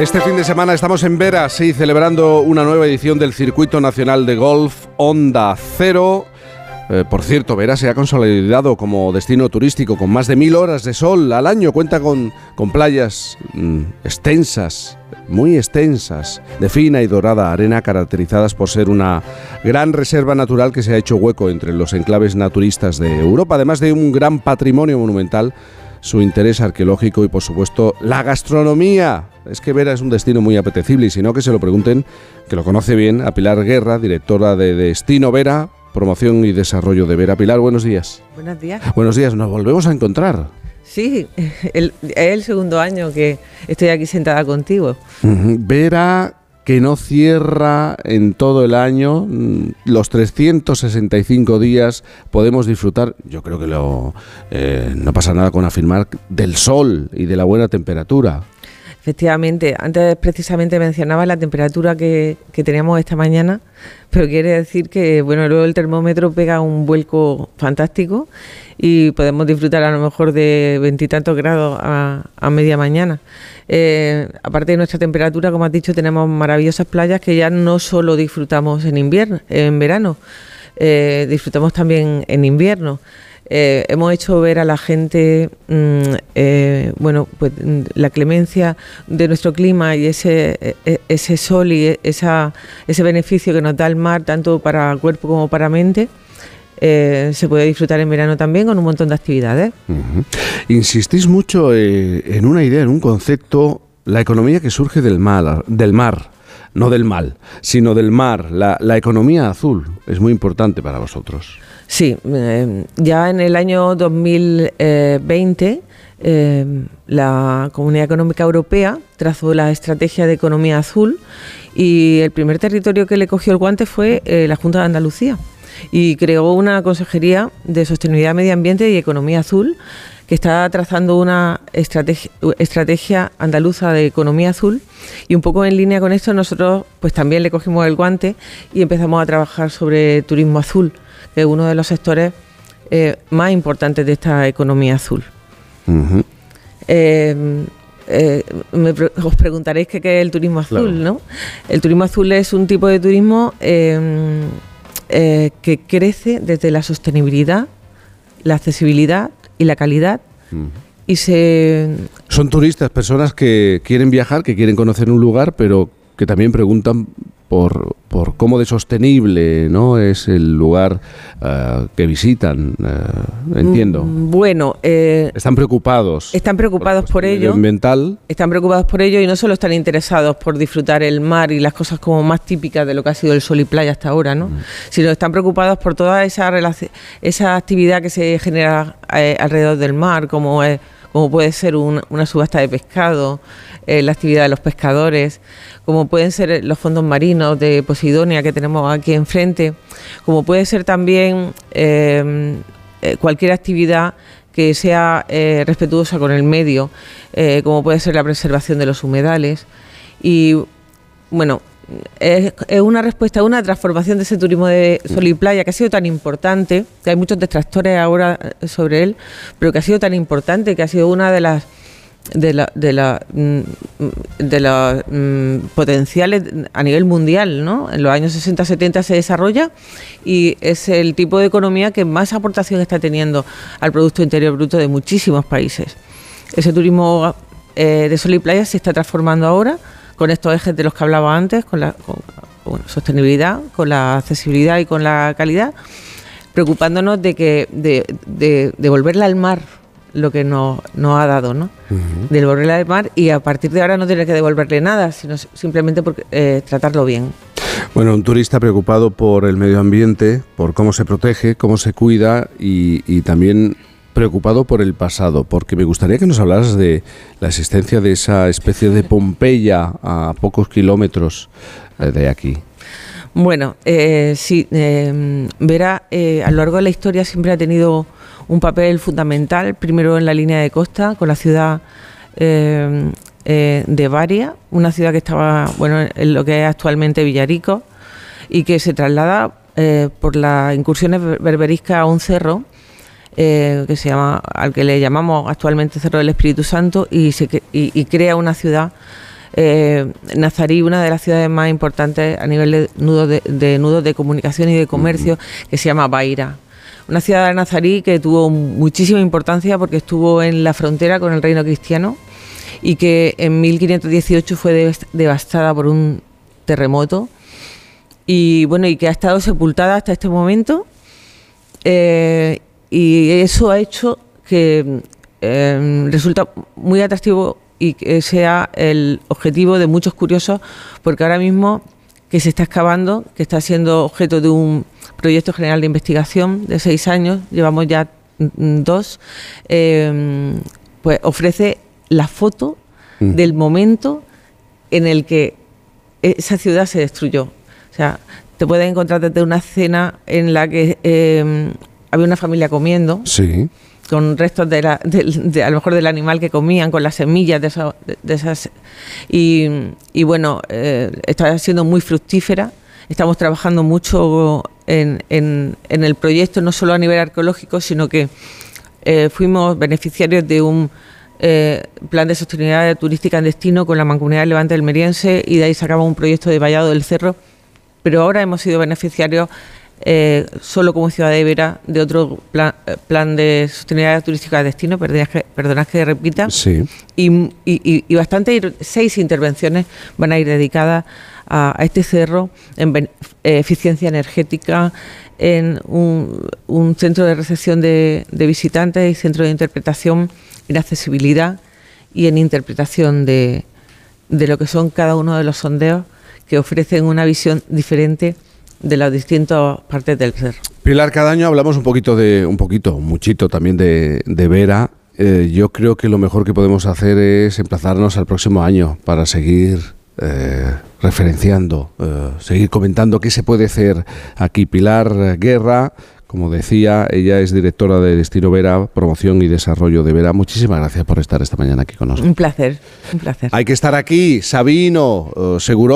Este fin de semana estamos en Vera, sí, celebrando una nueva edición del Circuito Nacional de Golf Onda Cero. Por cierto, Vera se ha consolidado como destino turístico con más de 1000 horas de sol al año. Cuenta con playas extensas, muy extensas, de fina y dorada arena, caracterizadas por ser una gran reserva natural que se ha hecho hueco entre los enclaves naturistas de Europa, además de un gran patrimonio monumental, su interés arqueológico y, por supuesto, la gastronomía. Es que Vera es un destino muy apetecible, y si no, que se lo pregunten, que lo conoce bien, a Pilar Guerra, directora de Destino Vera, Promoción y Desarrollo de Vera. Pilar, buenos días. Buenos días. Buenos días, nos volvemos a encontrar. Sí, es el segundo año que estoy aquí sentada contigo. Vera, que no cierra en todo el año, los 365 días podemos disfrutar, yo creo que no pasa nada con afirmar, del sol y de la buena temperatura. Efectivamente, antes precisamente mencionaba la temperatura que teníamos esta mañana, pero quiere decir que bueno, luego el termómetro pega un vuelco fantástico y podemos disfrutar a lo mejor de 20 y tantos grados a media mañana. Aparte de nuestra temperatura, como has dicho, tenemos maravillosas playas que ya no solo disfrutamos en invierno, en verano, disfrutamos también en invierno. Hemos hecho ver a la gente la clemencia de nuestro clima y ese sol y ese beneficio que nos da el mar, tanto para cuerpo como para mente. Se puede disfrutar en verano también con un montón de actividades. Uh-huh. Insistís mucho en una idea, en un concepto: la economía que surge del mar. No del mal, sino del mar. La economía azul es muy importante para vosotros. Sí, ya en el año 2020 la Comunidad Económica Europea trazó la estrategia de economía azul, y el primer territorio que le cogió el guante fue la Junta de Andalucía, y creó una Consejería de Sostenibilidad, Medio Ambiente y Economía Azul, que está trazando una estrategia andaluza de economía azul, y un poco en línea con esto nosotros pues también le cogimos el guante y empezamos a trabajar sobre turismo azul, que es uno de los sectores más importantes de esta economía azul. Uh-huh. Os preguntaréis qué es el turismo azul, claro, ¿no? El turismo azul es un tipo de turismo que crece desde la sostenibilidad, la accesibilidad y la calidad. Y son turistas, personas que quieren viajar, que quieren conocer un lugar, pero que también preguntan por cómo de sostenible, ¿no?, es el lugar que visitan, entiendo. Bueno, están preocupados por ello y no solo están interesados por disfrutar el mar y las cosas como más típicas de lo que ha sido el sol y playa hasta ahora, ¿no?, sino están preocupados por toda esa actividad que se genera alrededor del mar, como puede ser una subasta de pescado, la actividad de los pescadores, como pueden ser los fondos marinos de Posidonia que tenemos aquí enfrente, como puede ser también cualquier actividad que sea respetuosa con el medio, como puede ser la preservación de los humedales. Y bueno, es una respuesta a una transformación de ese turismo de sol y playa que ha sido tan importante, que hay muchos detractores ahora sobre él, pero que ha sido tan importante, que ha sido una de las potenciales a nivel mundial, ¿no? En los años 60-70 se desarrolla, y es el tipo de economía que más aportación está teniendo al Producto Interior Bruto de muchísimos países. Ese turismo de sol y playa se está transformando ahora, con estos ejes de los que hablaba antes, con la sostenibilidad, con la accesibilidad y con la calidad, preocupándonos de devolverle al mar lo que nos ha dado, ¿no? Uh-huh. Devolverle al mar, y a partir de ahora no tener que devolverle nada, sino simplemente por tratarlo bien. Bueno, un turista preocupado por el medio ambiente, por cómo se protege, cómo se cuida, y también preocupado por el pasado, porque me gustaría que nos hablaras de la existencia de esa especie de Pompeya a pocos kilómetros de aquí. Bueno, sí, Vera a lo largo de la historia siempre ha tenido un papel fundamental, primero en la línea de costa, con la ciudad de Baria, una ciudad que estaba, bueno, en lo que es actualmente Villarico, y que se traslada por las incursiones berberiscas a un cerro, al que le llamamos actualmente Cerro del Espíritu Santo, y crea una ciudad Nazarí, una de las ciudades más importantes a nivel de nudos de comunicación y de comercio, que se llama Bayra. Una ciudad de Nazarí que tuvo muchísima importancia porque estuvo en la frontera con el Reino Cristiano y que en 1518 fue devastada por un terremoto y bueno, y que ha estado sepultada hasta este momento, y eso ha hecho que resulta muy atractivo y que sea el objetivo de muchos curiosos, porque ahora mismo que se está excavando, que está siendo objeto de un proyecto general de investigación de 6 años, llevamos ya 2, pues ofrece la foto del momento en el que esa ciudad se destruyó. O sea, te puedes encontrar desde una cena en la que había una familia comiendo, sí, con restos de a lo mejor del animal que comían, con las semillas de esas, y bueno, está siendo muy fructífera. Estamos trabajando mucho en el proyecto, no solo a nivel arqueológico, sino que fuimos beneficiarios de un plan de sostenibilidad turística en destino con la Mancomunidad Levante Almeriense, y de ahí sacamos un proyecto de vallado del cerro, pero ahora hemos sido beneficiarios solo como ciudad de Vera de otro plan de sostenibilidad turística de destino, perdonad que repita, sí. Y bastante, 6 intervenciones van a ir dedicadas a este cerro, en eficiencia energética, en un centro de recepción de visitantes y centro de interpretación en accesibilidad y en interpretación de lo que son cada uno de los sondeos, que ofrecen una visión diferente de las distintas partes del cerro. Pilar, cada año hablamos muchito también de Vera. Yo creo que lo mejor que podemos hacer es emplazarnos al próximo año para seguir referenciando, seguir comentando qué se puede hacer aquí. Pilar Guerra, como decía, ella es directora de Destino Vera, Promoción y Desarrollo de Vera. Muchísimas gracias por estar esta mañana aquí con nosotros. Un placer, un placer. Hay que estar aquí, Sabino, seguro.